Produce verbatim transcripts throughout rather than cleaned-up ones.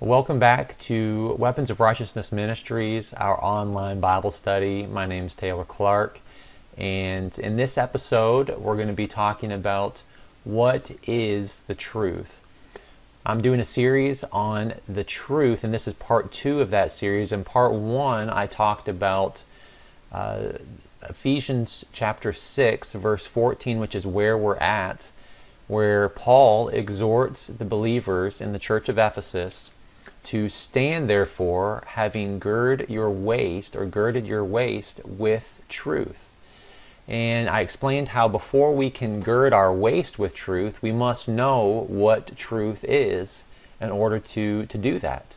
Welcome back to Weapons of Righteousness Ministries, our online Bible study. My name is Taylor Clark, and in this episode we're going to be talking about what is the truth. I'm doing a series on the truth, and this is part two of that series. In part one I talked about uh, Ephesians chapter six verse fourteen, which is where we're at, where Paul exhorts the believers in the church of Ephesus to stand therefore, having girded your waist, or girded your waist with truth. And I explained how before we can gird our waist with truth, we must know what truth is in order to, to do that.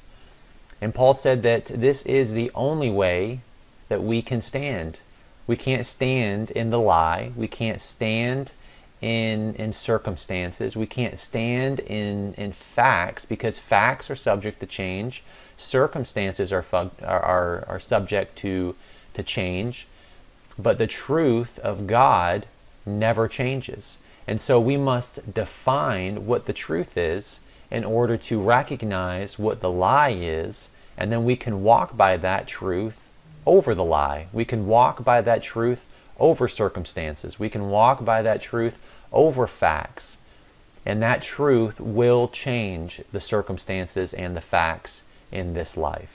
And Paul said that this is the only way that we can stand. We can't stand in the lie. We can't stand In, in circumstances. We can't stand in, in facts, because facts are subject to change. Circumstances are, are, are, are subject to, to change. But the truth of God never changes. And so we must define what the truth is in order to recognize what the lie is, and then we can walk by that truth over the lie. We can walk by that truth over circumstances. We can walk by that truth over facts, and that truth will change the circumstances and the facts in this life.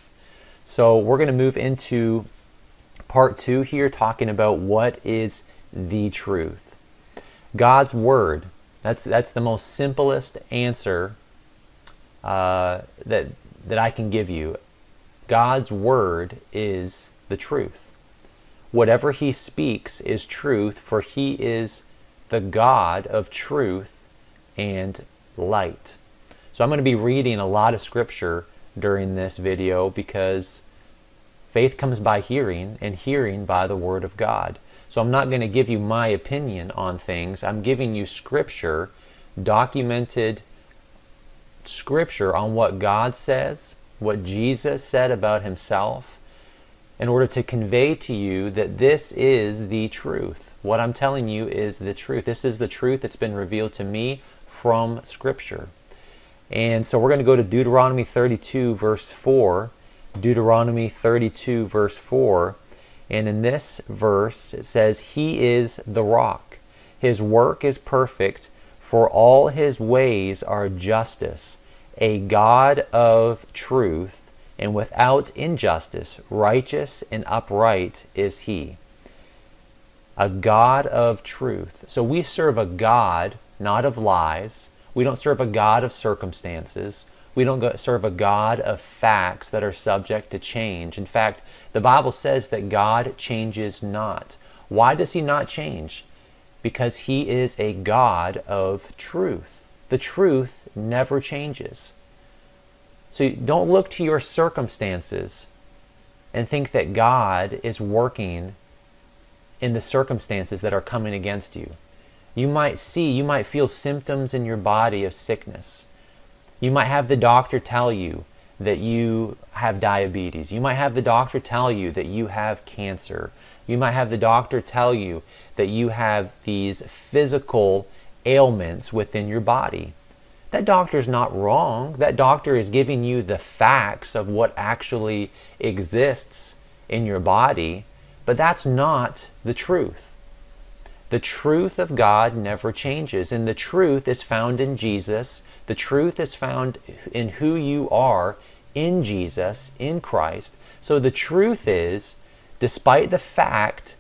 So we're going to move into part two here, talking about what is the truth. God's Word. That's that's the most simplest answer uh, that that I can give you. God's Word is the truth. Whatever He speaks is truth, for He is the God of truth and light. So I'm going to be reading a lot of scripture during this video, because faith comes by hearing, and hearing by the Word of God. So I'm not going to give you my opinion on things. I'm giving you scripture, documented scripture on what God says, what Jesus said about Himself, in order to convey to you that this is the truth. What I'm telling you is the truth. This is the truth that's been revealed to me from Scripture. And so we're going to go to Deuteronomy thirty-two verse four. Deuteronomy thirty-two verse four. And in this verse it says, He is the rock. His work is perfect, for all His ways are justice. A God of truth, and without injustice, righteous and upright is He. A God of truth. So we serve a God not of lies. We don't serve a God of circumstances. We don't serve a God of facts that are subject to change. In fact, the Bible says that God changes not. Why does He not change? Because He is a God of truth. The truth never changes. So don't look to your circumstances and think that God is working in the circumstances that are coming against you. You might see, you might feel symptoms in your body of sickness. You might have the doctor tell you that you have diabetes. You might have the doctor tell you that you have cancer. You might have the doctor tell you that you have these physical ailments within your body. That doctor's not wrong. That doctor is giving you the facts of what actually exists in your body, but that's not the truth. The truth of God never changes, and the truth is found in Jesus. The truth is found in who you are in Jesus, in Christ. So the truth is, despite the fact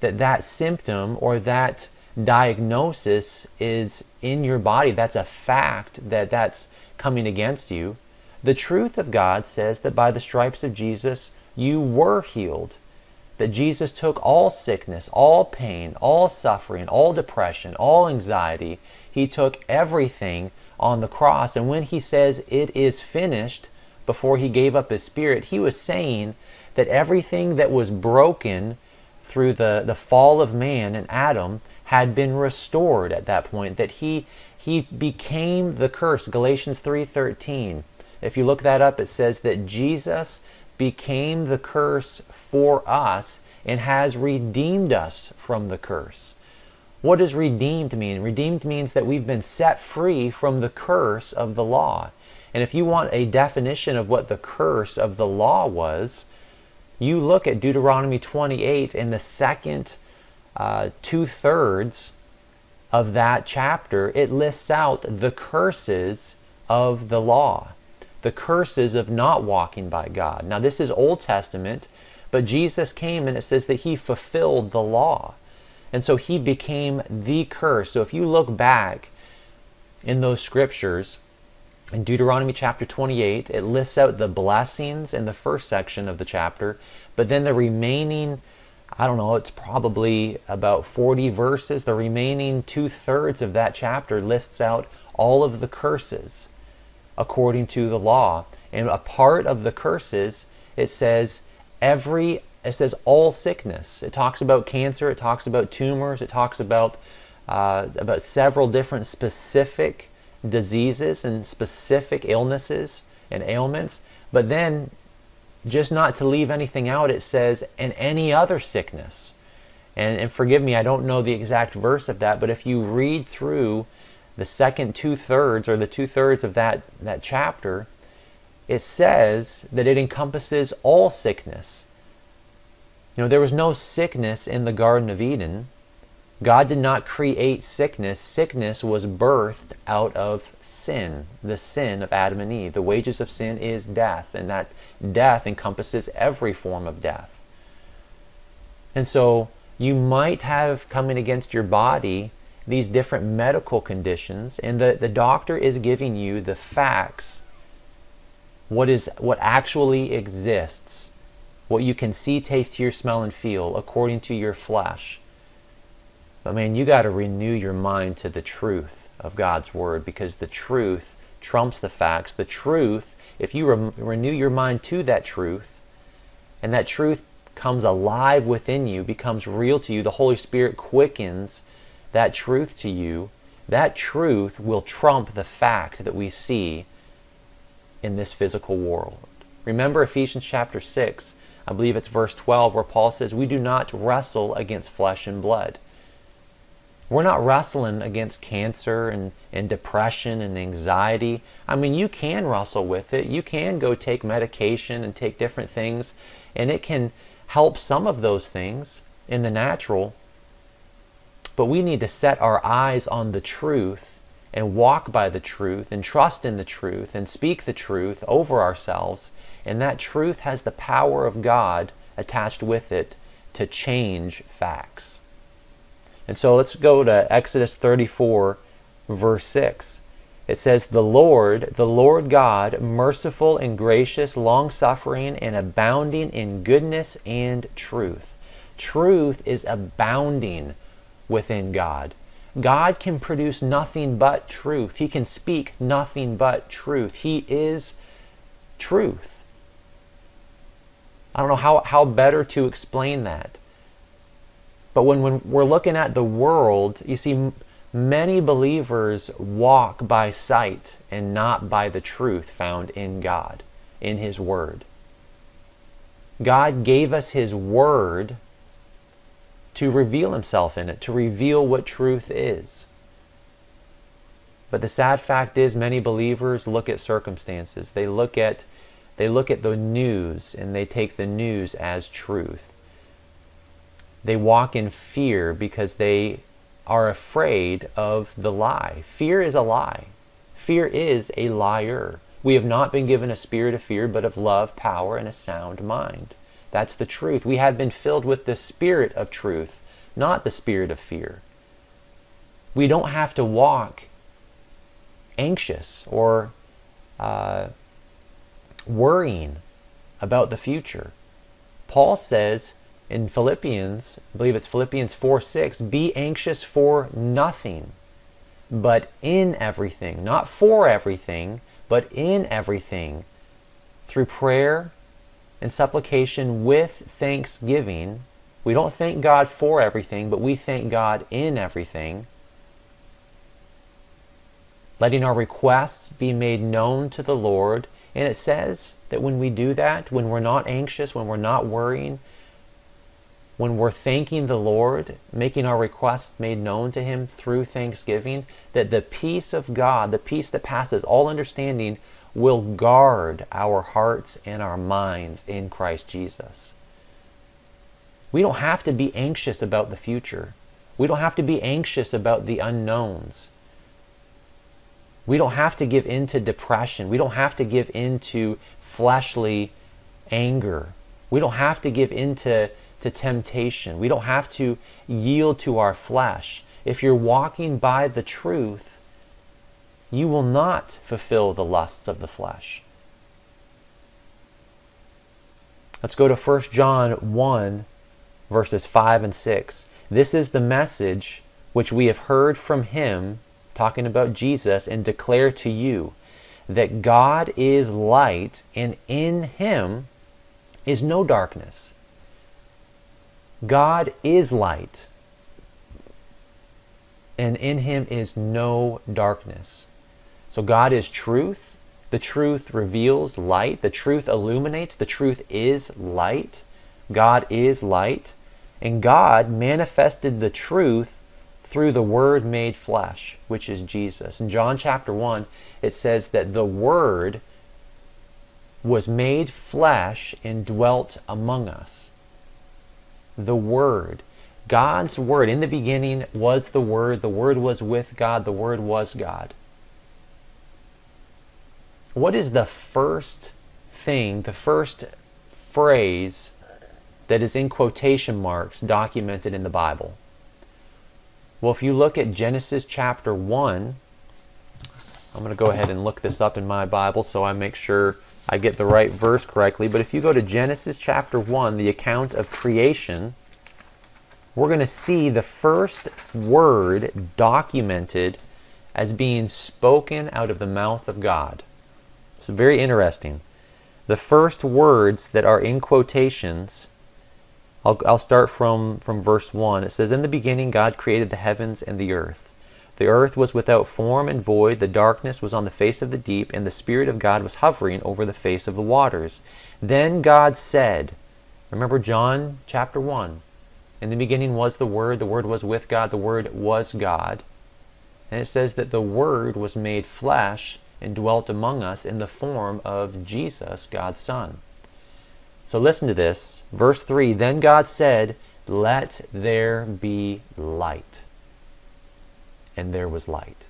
that that symptom or that diagnosis is in your body, that's a fact that that's coming against you, the truth of God says that by the stripes of Jesus you were healed, that Jesus took all sickness, all pain, all suffering, all depression, all anxiety. He took everything on the cross, and when He says it is finished, before He gave up His Spirit, He was saying that everything that was broken through the the fall of man and Adam had been restored at that point, that he he became the curse. Galatians three thirteen, if you look that up, it says that Jesus became the curse for us and has redeemed us from the curse. What does redeemed mean? Redeemed means that we've been set free from the curse of the law. And if you want a definition of what the curse of the law was, you look at Deuteronomy twenty-eight in the second uh, two-thirds of that chapter. It lists out the curses of the law, the curses of not walking by God. Now, this is Old Testament, but Jesus came and it says that he fulfilled the law. And so he became the curse. So if you look back in those scriptures, in Deuteronomy chapter twenty-eight, it lists out the blessings in the first section of the chapter, but then the remaining, I don't know, it's probably about forty verses, the remaining two-thirds of that chapter lists out all of the curses according to the law. And a part of the curses, it says every, it says all sickness. It talks about cancer, it talks about tumors, it talks about, uh, about several different specific diseases and specific illnesses and ailments, but then just not to leave anything out, it says, and any other sickness. And, and forgive me, I don't know the exact verse of that, but if you read through the second two-thirds or the two-thirds of that, that chapter, it says that it encompasses all sickness. You know, there was no sickness in the Garden of Eden. God did not create sickness. Sickness was birthed out of sin, the sin of Adam and Eve. The wages of sin is death, and that death encompasses every form of death. And so you might have coming against your body these different medical conditions, and the, the doctor is giving you the facts, what is what actually exists, what you can see, taste, hear, smell, and feel according to your flesh. But man, you got to renew your mind to the truth of God's Word, because the truth trumps the facts. The truth, if you re renew your mind to that truth, and that truth comes alive within you, becomes real to you, the Holy Spirit quickens that truth to you, that truth will trump the fact that we see in this physical world. Remember Ephesians chapter six, I believe it's verse twelve, where Paul says, we do not wrestle against flesh and blood. We're not wrestling against cancer and, and depression and anxiety. I mean, you can wrestle with it. You can go take medication and take different things, and it can help some of those things in the natural. But we need to set our eyes on the truth and walk by the truth and trust in the truth and speak the truth over ourselves. And that truth has the power of God attached with it to change facts. And so let's go to Exodus thirty-four, verse six. It says, The Lord, the Lord God, merciful and gracious, long-suffering and abounding in goodness and truth. Truth is abounding within God. God can produce nothing but truth. He can speak nothing but truth. He is truth. I don't know how, how better to explain that. But when, when we're looking at the world, you see many believers walk by sight and not by the truth found in God, in His Word. God gave us His Word to reveal Himself in it, to reveal what truth is. But the sad fact is many believers look at circumstances. They look at, they look at the news, and they take the news as truth. They walk in fear because they are afraid of the lie. Fear is a lie. Fear is a liar. We have not been given a spirit of fear, but of love, power, and a sound mind. That's the truth. We have been filled with the spirit of truth, not the spirit of fear. We don't have to walk anxious or uh, worrying about the future. Paul says, in Philippians, I believe it's Philippians four six, be anxious for nothing, but in everything. Not for everything, but in everything. Through prayer and supplication with thanksgiving. We don't thank God for everything, but we thank God in everything. Letting our requests be made known to the Lord. And it says that when we do that, when we're not anxious, when we're not worrying, when we're thanking the Lord, making our requests made known to Him through thanksgiving, that the peace of God, the peace that passes all understanding, will guard our hearts and our minds in Christ Jesus. We don't have to be anxious about the future. We don't have to be anxious about the unknowns. We don't have to give in to depression. We don't have to give in to fleshly anger. We don't have to give in to, to temptation. We don't have to yield to our flesh. If you're walking by the truth, you will not fulfill the lusts of the flesh. Let's go to First John one, verses five and six. This is the message which we have heard from him, talking about Jesus, and declare to you, that God is light, and in him is no darkness. God is light, and in him is no darkness. So God is truth. The truth reveals light. The truth illuminates. The truth is light. God is light. And God manifested the truth through the Word made flesh, which is Jesus. In John chapter one, it says that the Word was made flesh and dwelt among us. The Word. God's Word. In the beginning was the Word. The Word was with God. The Word was God. What is the first thing, the first phrase that is in quotation marks documented in the Bible? Well, if you look at Genesis chapter one, I'm going to go ahead and look this up in my Bible so I make sure I get the right verse correctly. But if you go to Genesis chapter one, the account of creation, we're going to see the first word documented as being spoken out of the mouth of God. It's very interesting. The first words that are in quotations, I'll, I'll start from, from verse one. It says, in the beginning God created the heavens and the earth. The earth was without form and void. The darkness was on the face of the deep, and the Spirit of God was hovering over the face of the waters. Then God said, remember John chapter one, in the beginning was the Word. The Word was with God. The Word was God. And it says that the Word was made flesh and dwelt among us in the form of Jesus, God's Son. So listen to this. Verse three, then God said, let there be light. And there was light.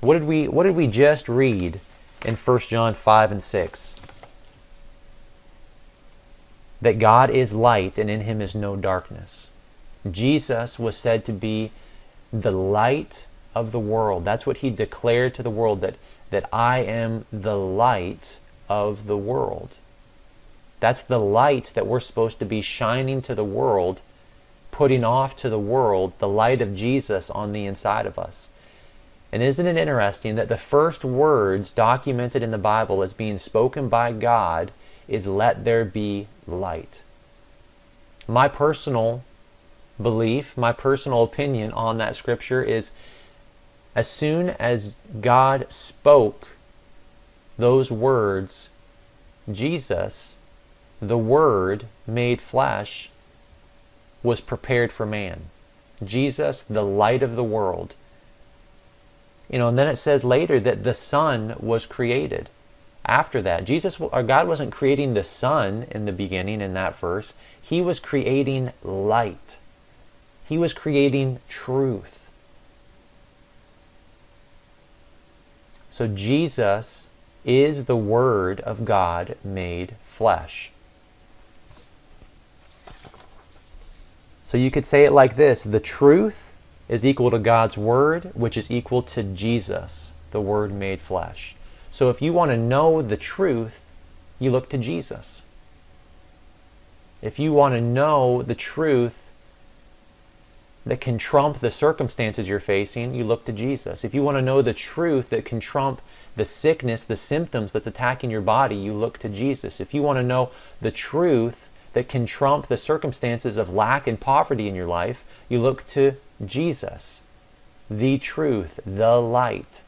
What did we, what did we just read in First John five and six? That God is light and in him is no darkness. Jesus was said to be the light of the world. That's what he declared to the world, that, that I am the light of the world. That's the light that we're supposed to be shining to the world, putting off to the world the light of Jesus on the inside of us. And isn't it interesting that the first words documented in the Bible as being spoken by God is let there be light. My personal belief, my personal opinion on that scripture is, as soon as God spoke those words, Jesus, the Word made flesh, was prepared for man. Jesus, the light of the world. You know, and then it says later that the sun was created. After that, Jesus, or God wasn't creating the sun in the beginning in that verse. He was creating light. He was creating truth. So Jesus is the Word of God made flesh. So you could say it like this. The truth is equal to God's Word, which is equal to Jesus, the Word made flesh. So if you want to know the truth, you look to Jesus. If you want to know the truth that can trump the circumstances you're facing, you look to Jesus. If you want to know the truth that can trump the sickness, the symptoms that's attacking your body, you look to Jesus. If you want to know the truth that can trump the circumstances of lack and poverty in your life, you look to Jesus, the truth, the light.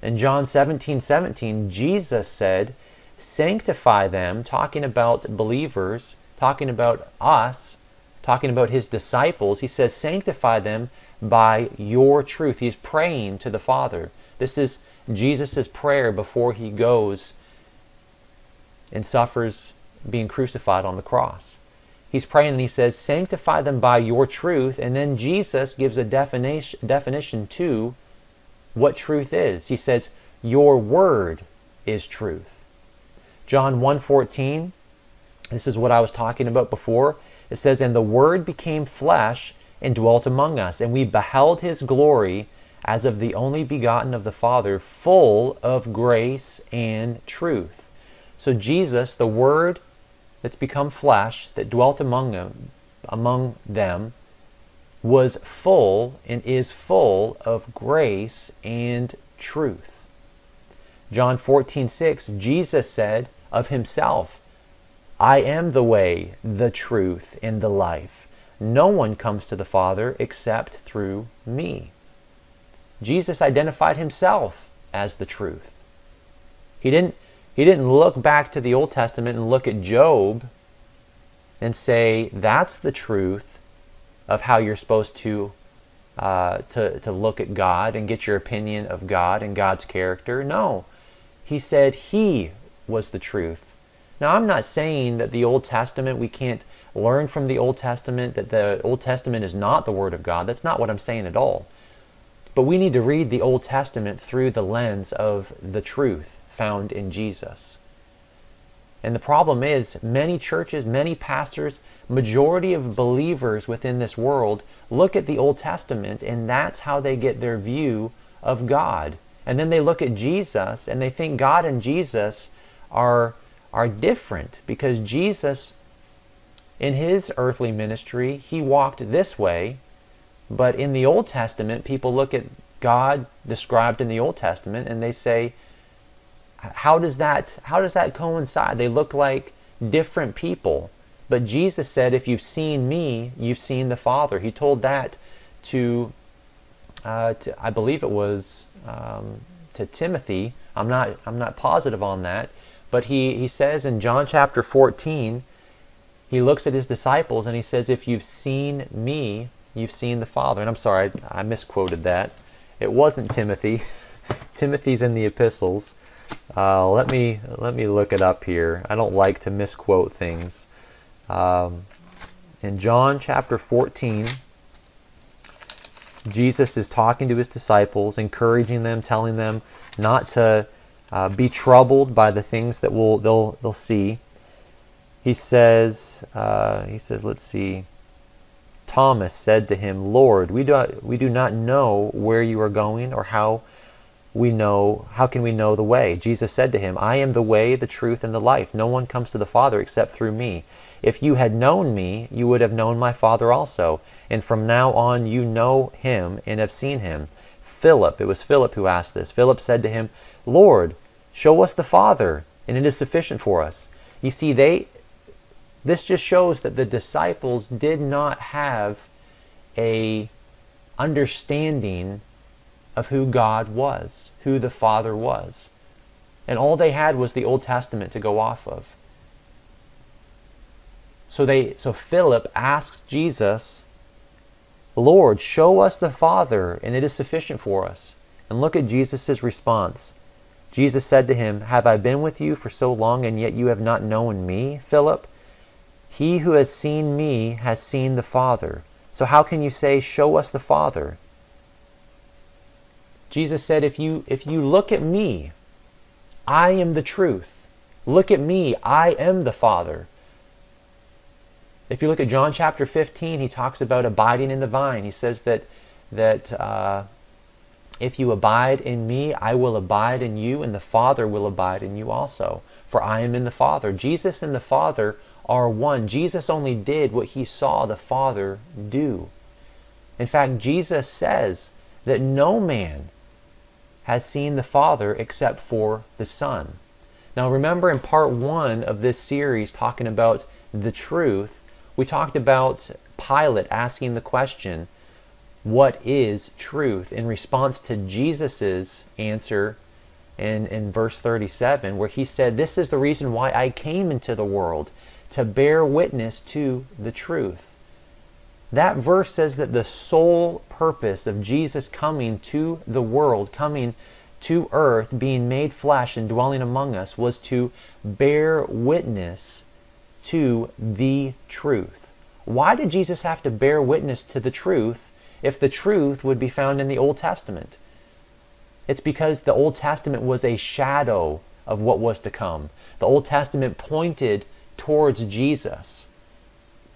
In John seventeen seventeen, Jesus said, sanctify them, talking about believers, talking about us, talking about his disciples. He says, sanctify them by your truth. He's praying to the Father. This is Jesus' prayer before he goes and suffers being crucified on the cross. He's praying and he says, sanctify them by your truth. And then Jesus gives a definition, definition to what truth is. He says, your word is truth. John one fourteen, this is what I was talking about before. It says, and the word became flesh and dwelt among us, and we beheld his glory as of the only begotten of the Father, full of grace and truth. So Jesus, the word that's become flesh, that dwelt among them, among them, was full and is full of grace and truth. John fourteen six, Jesus said of himself, I am the way, the truth, and the life. No one comes to the Father except through me. Jesus identified himself as the truth. He didn't, he didn't look back to the Old Testament and look at Job and say, that's the truth of how you're supposed to, uh, to, to look at God and get your opinion of God and God's character. No, he said he was the truth. Now, I'm not saying that the Old Testament, we can't learn from the Old Testament, that the Old Testament is not the Word of God. That's not what I'm saying at all. But we need to read the Old Testament through the lens of the truth found in Jesus. And the problem is, many churches, many pastors, majority of believers within this world look at the Old Testament, and that's how they get their view of God. And then they look at Jesus, and they think God and Jesus are are different, because Jesus, in his earthly ministry, he walked this way. But in the Old Testament, people look at God described in the Old Testament and they say, how does that, how does that coincide? They look like different people. But Jesus said, if you've seen me, you've seen the Father. He told that to, uh, to I believe it was um, to Timothy. I'm not, I'm not positive on that. But he, he says in John chapter fourteen, he looks at his disciples and he says, if you've seen me, you've seen the Father. And I'm sorry, I misquoted that. It wasn't Timothy. Timothy's in the epistles. Uh, let me let me look it up here. I don't like to misquote things. Um, in John chapter fourteen, Jesus is talking to his disciples, encouraging them, telling them not to uh, be troubled by the things that we'll, they'll they'll see. He says uh, he says, let's see. Thomas said to him, Lord, we do, we do not know where you are going, or how we know, how can we know the way? Jesus said to him, I am the way, the truth, and the life. No one comes to the Father except through me. If you had known me, you would have known my Father also. And from now on, you know him and have seen him. Philip, it was Philip who asked this. Philip said to him, Lord, show us the Father, and it is sufficient for us. You see, they... This just shows that the disciples did not have an understanding of who God was, who the Father was. And all they had was the Old Testament to go off of. So, they, so Philip asks Jesus, Lord, show us the Father, and it is sufficient for us. And look at Jesus' response. Jesus said to him, have I been with you for so long, and yet you have not known me, Philip? He who has seen me has seen the Father. So how can you say, show us the Father? Jesus said, if you, if you look at me, I am the truth. Look at me, I am the Father. If you look at John chapter fifteen, he talks about abiding in the vine. He says that, that uh, if you abide in me, I will abide in you, and the Father will abide in you also. For I am in the Father. Jesus and the Father are one. Jesus only did what he saw the Father do. In fact, Jesus says that no man has seen the Father except for the Son. Now remember, in part one of this series, talking about the truth, we talked about Pilate asking the question, what is truth? In response to Jesus's answer in, in verse thirty-seven, where he said, this is the reason why I came into the world, to bear witness to the truth. That verse says that the sole purpose of Jesus coming to the world, coming to earth, being made flesh and dwelling among us, was to bear witness to the truth. Why did Jesus have to bear witness to the truth if the truth would be found in the Old Testament? It's because the Old Testament was a shadow of what was to come. The Old Testament pointed towards Jesus,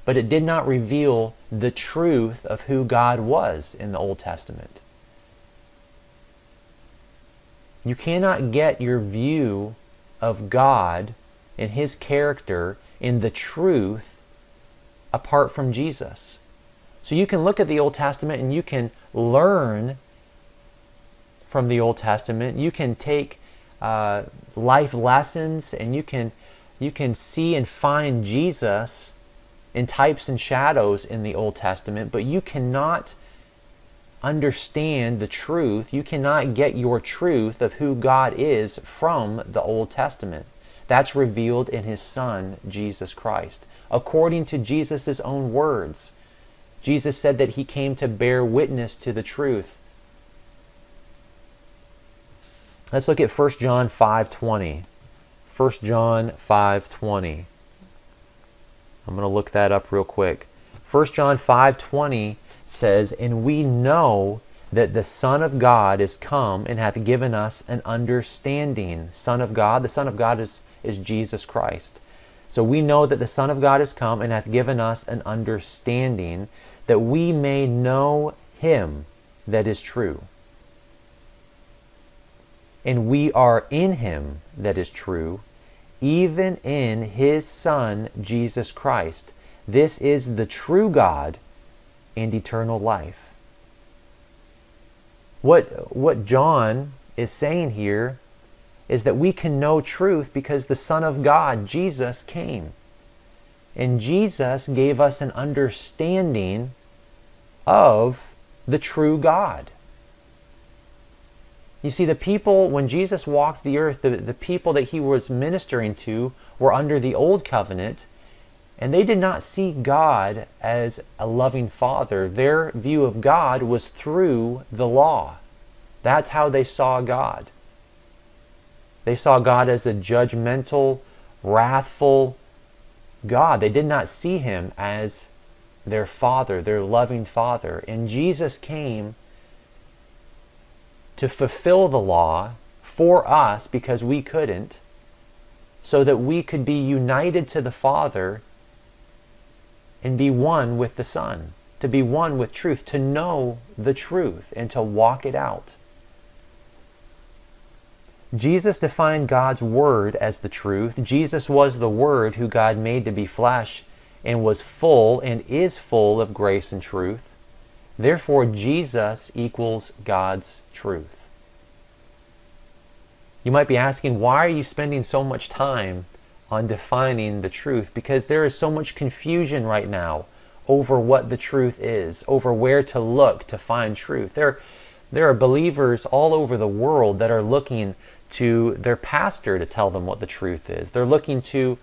but it did not reveal the truth of who God was in the Old Testament. You cannot get your view of God and His character and the truth apart from Jesus. So you can look at the Old Testament and you can learn from the Old Testament. You can take uh, life lessons, and you can you can see and find Jesus in types and shadows in the Old Testament, but you cannot understand the truth. You cannot get your truth of who God is from the Old Testament. That's revealed in His Son, Jesus Christ. According to Jesus' own words, Jesus said that He came to bear witness to the truth. Let's look at First John five twenty. First John five twenty. I'm going to look that up real quick. First John five twenty says, "And we know that the Son of God is come and hath given us an understanding." Son of God, the Son of God is, is Jesus Christ. So we know that the Son of God is come and hath given us an understanding, that we may know Him that is true. And we are in Him that is true, even in His Son, Jesus Christ. This is the true God and eternal life. What, what John is saying here is that we can know truth because the Son of God, Jesus, came. And Jesus gave us an understanding of the true God. You see, the people, when Jesus walked the earth, the, the people that He was ministering to were under the Old Covenant, and they did not see God as a loving Father. Their view of God was through the law. That's how they saw God. They saw God as a judgmental, wrathful God. They did not see Him as their Father, their loving Father. And Jesus came to fulfill the law for us because we couldn't, so that we could be united to the Father and be one with the Son, to be one with truth, to know the truth and to walk it out. Jesus defined God's Word as the truth. Jesus was the Word who God made to be flesh and was full and is full of grace and truth. Therefore, Jesus equals God's truth. You might be asking, why are you spending so much time on defining the truth? Because there is so much confusion right now over what the truth is, over where to look to find truth. There, there are believers all over the world that are looking to their pastor to tell them what the truth is. They're looking to,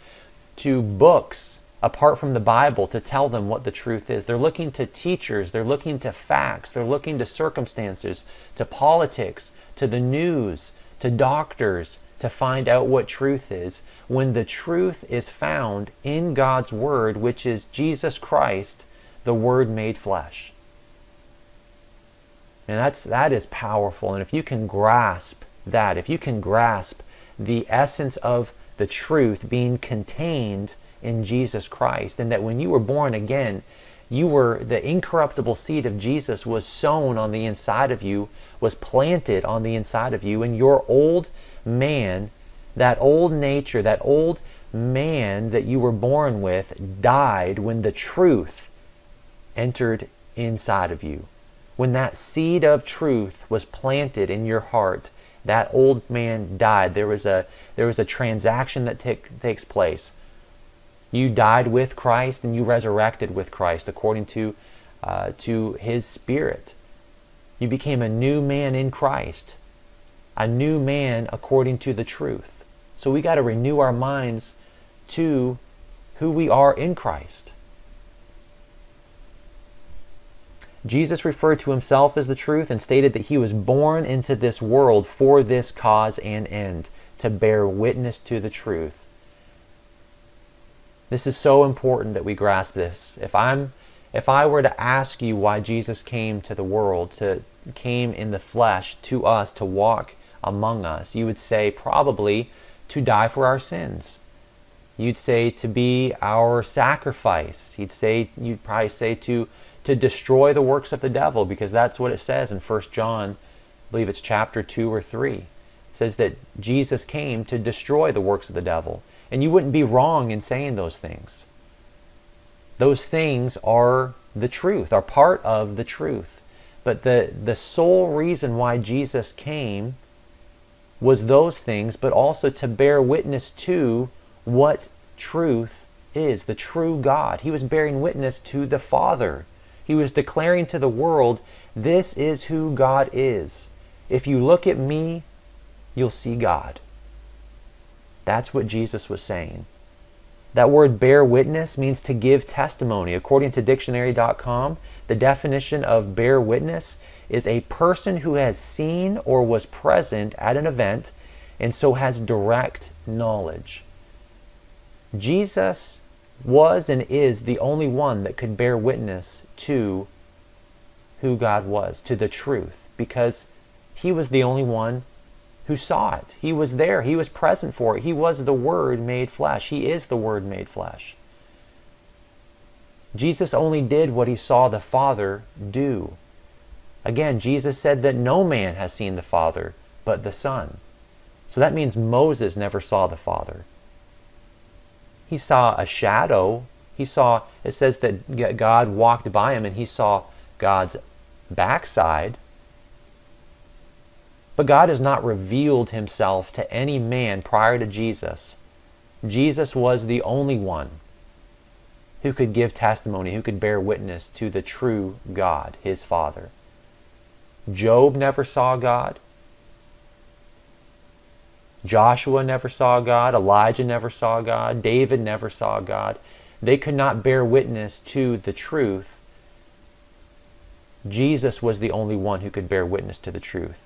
to books apart from the Bible to tell them what the truth is. They're looking to teachers, they're looking to facts, they're looking to circumstances, to politics, to the news, to doctors to find out what truth is, when the truth is found in God's Word, which is Jesus Christ, the Word made flesh. And that's, that is powerful. And if you can grasp that, if you can grasp the essence of the truth being contained in Jesus Christ, and that when you were born again, you were, the incorruptible seed of Jesus was sown on the inside of you, was planted on the inside of you, and your old man, that old nature, that old man that you were born with, died when the truth entered inside of you. When that seed of truth was planted in your heart, that old man died. There was a there was a transaction that take, takes place. You died with Christ and you resurrected with Christ according to, uh, to His Spirit. You became a new man in Christ, a new man according to the truth. So we got to renew our minds to who we are in Christ. Jesus referred to himself as the truth and stated that he was born into this world for this cause and end, to bear witness to the truth. This is so important that we grasp this. If I'm, if I were to ask you why Jesus came to the world, to came in the flesh to us, to walk among us, you would say probably to die for our sins. You'd say to be our sacrifice. He'd say, you'd probably say to to destroy the works of the devil, because that's what it says in First John, I believe it's chapter two or three. It says that Jesus came to destroy the works of the devil. And you wouldn't be wrong in saying those things. Those things are the truth, are part of the truth. But the, the sole reason why Jesus came was those things, but also to bear witness to what truth is, the true God. He was bearing witness to the Father. He was declaring to the world, this is who God is. If you look at me, you'll see God. That's what Jesus was saying. That word bear witness means to give testimony. According to dictionary dot com, the definition of bear witness is a person who has seen or was present at an event and so has direct knowledge. Jesus was and is the only one that could bear witness to who God was, to the truth, because he was the only one who saw it. He was there. He was present for it. He was the Word made flesh. He is the Word made flesh. Jesus only did what he saw the Father do. Again, Jesus said that no man has seen the Father but the Son. So that means Moses never saw the Father. He saw a shadow. He saw, it says that God walked by him and he saw God's backside. But God has not revealed himself to any man prior to Jesus. Jesus was the only one who could give testimony, who could bear witness to the true God, his Father. Job never saw God. Joshua never saw God. Elijah never saw God. David never saw God. They could not bear witness to the truth. Jesus was the only one who could bear witness to the truth.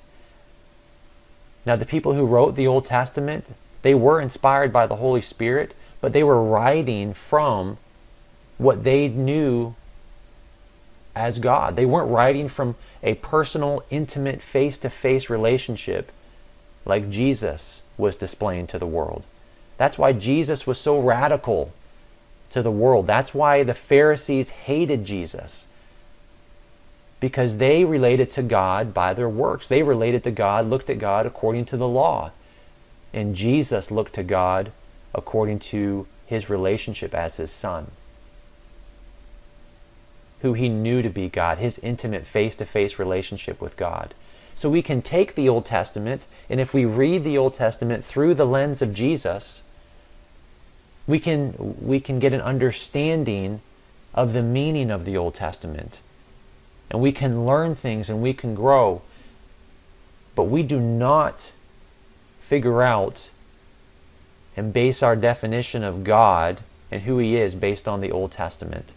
Now, the people who wrote the Old Testament, they were inspired by the Holy Spirit, but they were writing from what they knew as God. They weren't writing from a personal, intimate, face-to-face relationship like Jesus was displaying to the world. That's why Jesus was so radical to the world. That's why the Pharisees hated Jesus, because they related to God by their works. They related to God, looked at God according to the law. And Jesus looked to God according to his relationship as his Son, who he knew to be God, his intimate face-to-face relationship with God. So we can take the Old Testament, and if we read the Old Testament through the lens of Jesus, we can, we can get an understanding of the meaning of the Old Testament. And we can learn things and we can grow, but we do not figure out and base our definition of God and who he is based on the Old Testament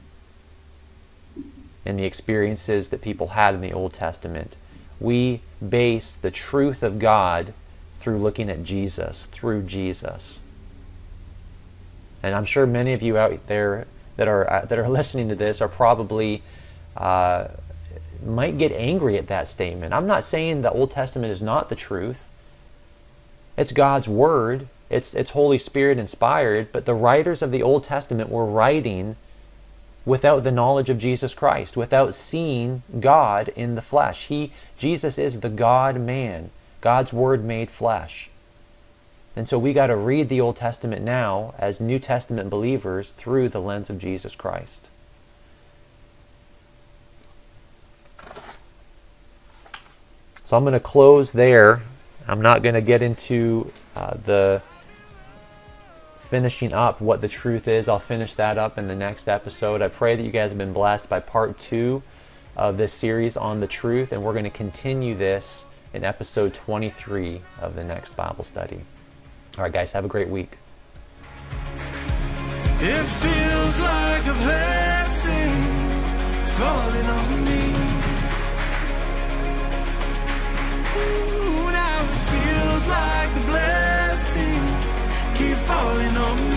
and the experiences that people had in the Old Testament. We base the truth of God through looking at Jesus, through Jesus. And I'm sure many of you out there that are, that are listening to this are probably... Uh, might get angry at that statement. I'm not saying the Old Testament is not the truth. It's God's Word. It's, it's Holy Spirit inspired, but the writers of the Old Testament were writing without the knowledge of Jesus Christ, without seeing God in the flesh. He, Jesus is the God-man, God's Word made flesh. And so we got to read the Old Testament now as New Testament believers through the lens of Jesus Christ. So I'm going to close there. I'm not going to get into uh, the finishing up what the truth is. I'll finish that up in the next episode. I pray that you guys have been blessed by part two of this series on the truth, and we're going to continue this in episode twenty-three of the next Bible study. All right, guys, have a great week. It feels like a blessing falling on me. calling on me.